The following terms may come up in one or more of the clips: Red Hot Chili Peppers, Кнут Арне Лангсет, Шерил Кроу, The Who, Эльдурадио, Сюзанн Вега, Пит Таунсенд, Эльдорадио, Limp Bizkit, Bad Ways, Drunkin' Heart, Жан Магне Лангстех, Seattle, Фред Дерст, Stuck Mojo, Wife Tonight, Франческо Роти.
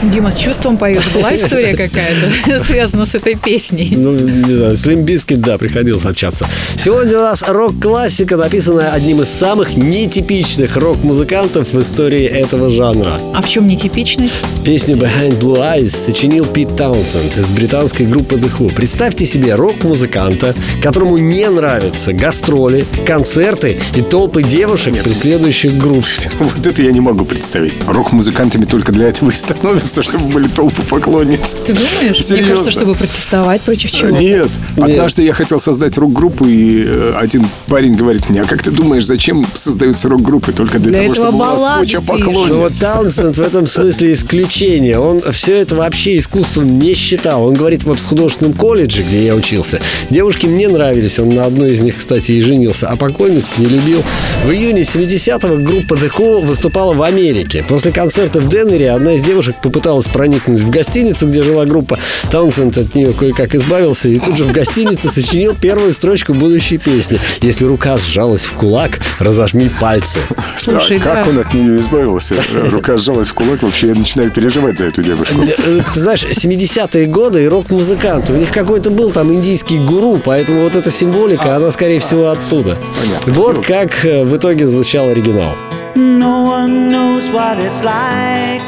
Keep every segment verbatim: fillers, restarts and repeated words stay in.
Дима, с чувством поет. Была история какая-то, связана с этой песней? Ну, не знаю, с Limp Bizkit, да, приходилось общаться. Сегодня у нас рок-классика, написанная одним из самых нетипичных рок-музыкантов в истории этого жанра. А в чем нетипичность? Песню Behind Blue Eyes сочинил Пит Таунсенд из британской группы The Who. Представьте себе рок-музыканта, которому не нравятся гастроли, концерты и толпы девушек, Нет. преследующих групп. Вот это я не могу представить. Рок-музыкантами только для этого и становятся, чтобы были толпы поклонниц. Ты думаешь? Серьезно. Мне кажется, чтобы протестовать против чего-то. Нет. Нет. Однажды я хотел создать рок-группу, и один парень говорит мне: а как ты думаешь, зачем создаются рок-группы? Только для, для того, чтобы была куча поклонниц. Ну вот Таунсенд в этом смысле исключение. Он все это вообще искусством не считал. Он говорит: вот в художественном колледже, где я учился, девушки мне нравились. Он на одной из них, кстати, и женился. А поклонниц не любил. В июне семидесятого группа The Who выступала в Америке. После концерта в Денвере одна из девушек попыталась Пыталась проникнуть в гостиницу, где жила группа. Таунсенд от нее кое-как избавился и тут же в гостинице сочинил первую строчку будущей песни: если рука сжалась в кулак, разожми пальцы. Слушай, а да. Как он от нее избавился? Рука сжалась в кулак, вообще я начинаю переживать за эту девушку. Ты знаешь, семидесятые годы и рок-музыканты. У них какой-то был там индийский гуру, поэтому вот эта символика, она скорее всего оттуда. Понятно. Вот как в итоге звучал оригинал. No one knows what it's like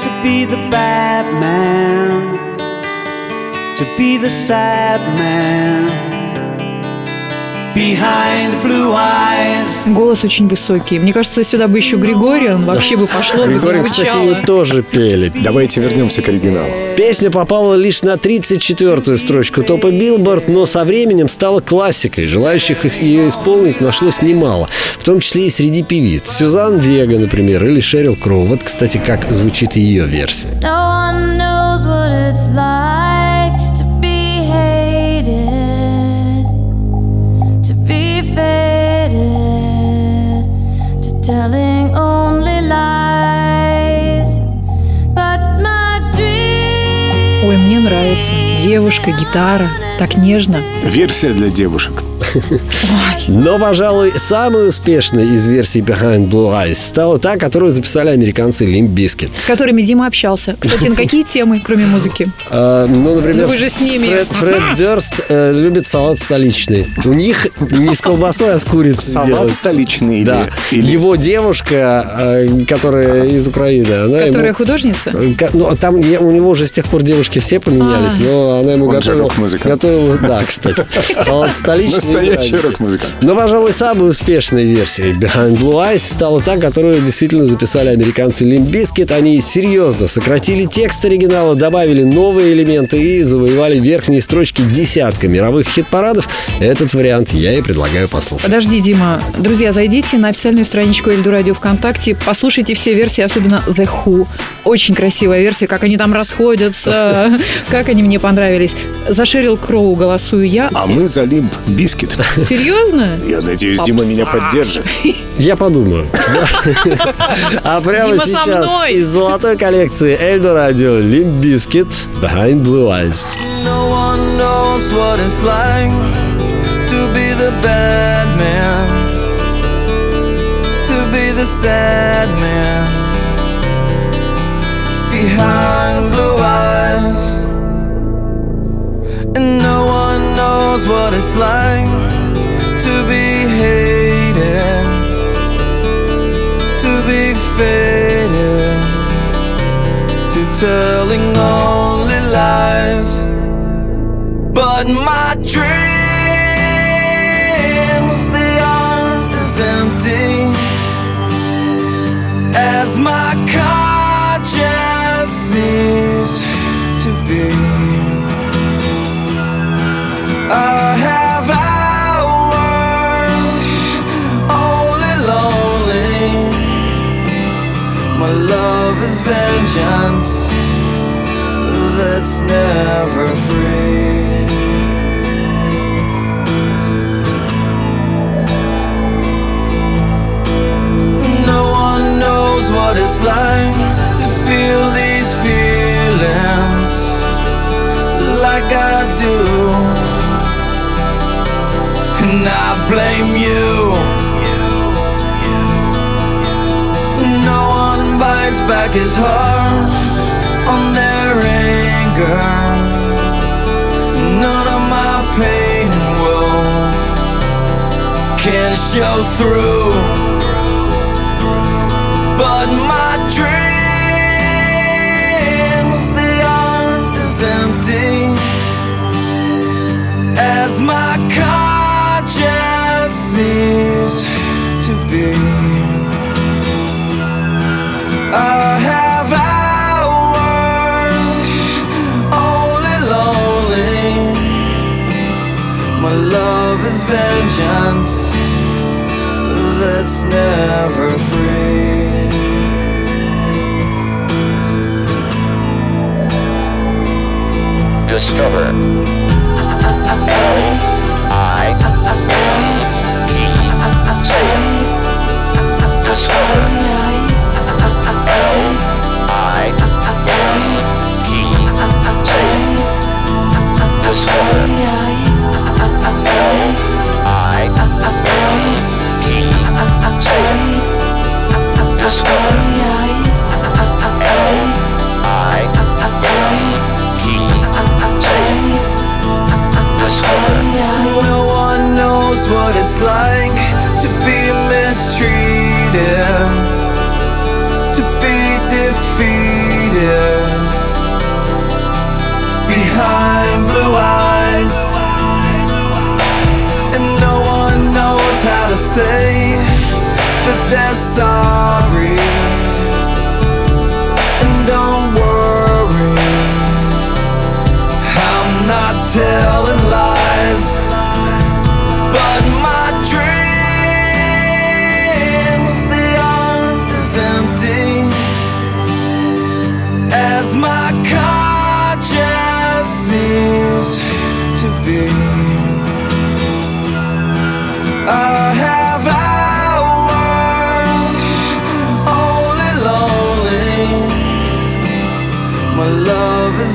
to be the bad man, to be the sad man behind the blue eyes. Голос очень высокий. Мне кажется, сюда бы еще Григориан вообще бы пошло, бы зазвучало. Григориан, кстати, тоже пели. Давайте вернемся к оригиналу. Песня попала лишь на тридцать четвёртую строчку топа Billboard, но со временем стала классикой. Желающих ее исполнить нашлось немало, в том числе и среди певиц. Сюзанн Вега, например, или Шерил Кроу. Вот, кстати, как звучит ее версия. Telling only lies, but my dream. Ой, мне нравится. Девушка, гитара, так нежно. Версия для девушек. Но, пожалуй, самой успешной из версий Behind Blue Eyes стала та, которую записали американцы Limp Bizkit. С которыми Дима общался. Кстати, на какие темы, кроме музыки? А, ну, например, ну, вы же с ними. Фред, Фред Дерст э, любит салат столичный. У них не с колбасой, а с курицей. Салат делают. Столичный. Да. Или... Его девушка, э, которая из Украины. Она которая ему... художница? Ко... Ну, там я... у него уже с тех пор девушки все поменялись, А-а-а. но она ему Он готовила... готовила... Да, кстати. Салат столичный. Но, пожалуй, самой успешной версией Behind Blue Eyes стала та, которую действительно записали американцы Limp Bizkit. Они серьезно сократили текст оригинала, добавили новые элементы и завоевали верхние строчки десятка мировых хит-парадов. Этот вариант я и предлагаю послушать. Подожди, Дима. Друзья, зайдите на официальную страничку Эльдурадио ВКонтакте, послушайте все версии, особенно The Who. Очень красивая версия, как они там расходятся, как они мне понравились. За Шерил Кроу голосую я. А мы за Limp Bizkit. Серьезно? Я надеюсь, Попса. Дима меня поддержит. Я подумаю. А прямо сейчас из золотой коллекции Эльдорадио Limp Bizkit Behind Blue Eyes. No one knows what it's like to be the bad man, to be the sad man behind blue eyes. And no one knows what it's like to be hated, to be faded, to telling only lies. But my dreams, they aren't as empty as my conscience seems to be. I have hours, only lonely. My love is vengeance that's never free. No one knows what it's like can I blame you? No one bites back his heart on their anger. None of my pain and woe can show through, but my dreams, they aren't as empty as my conscience seems to be. I have hours only lonely. My love is vengeance that's never free. Discover what it's like to be mistreated, to be defeated behind blue eyes, and no one knows how to say that they're sorry. And don't worry, I'm not telling lies. But my dreams, they aren't as empty as my conscience seems to be. I have hours only lonely. My love is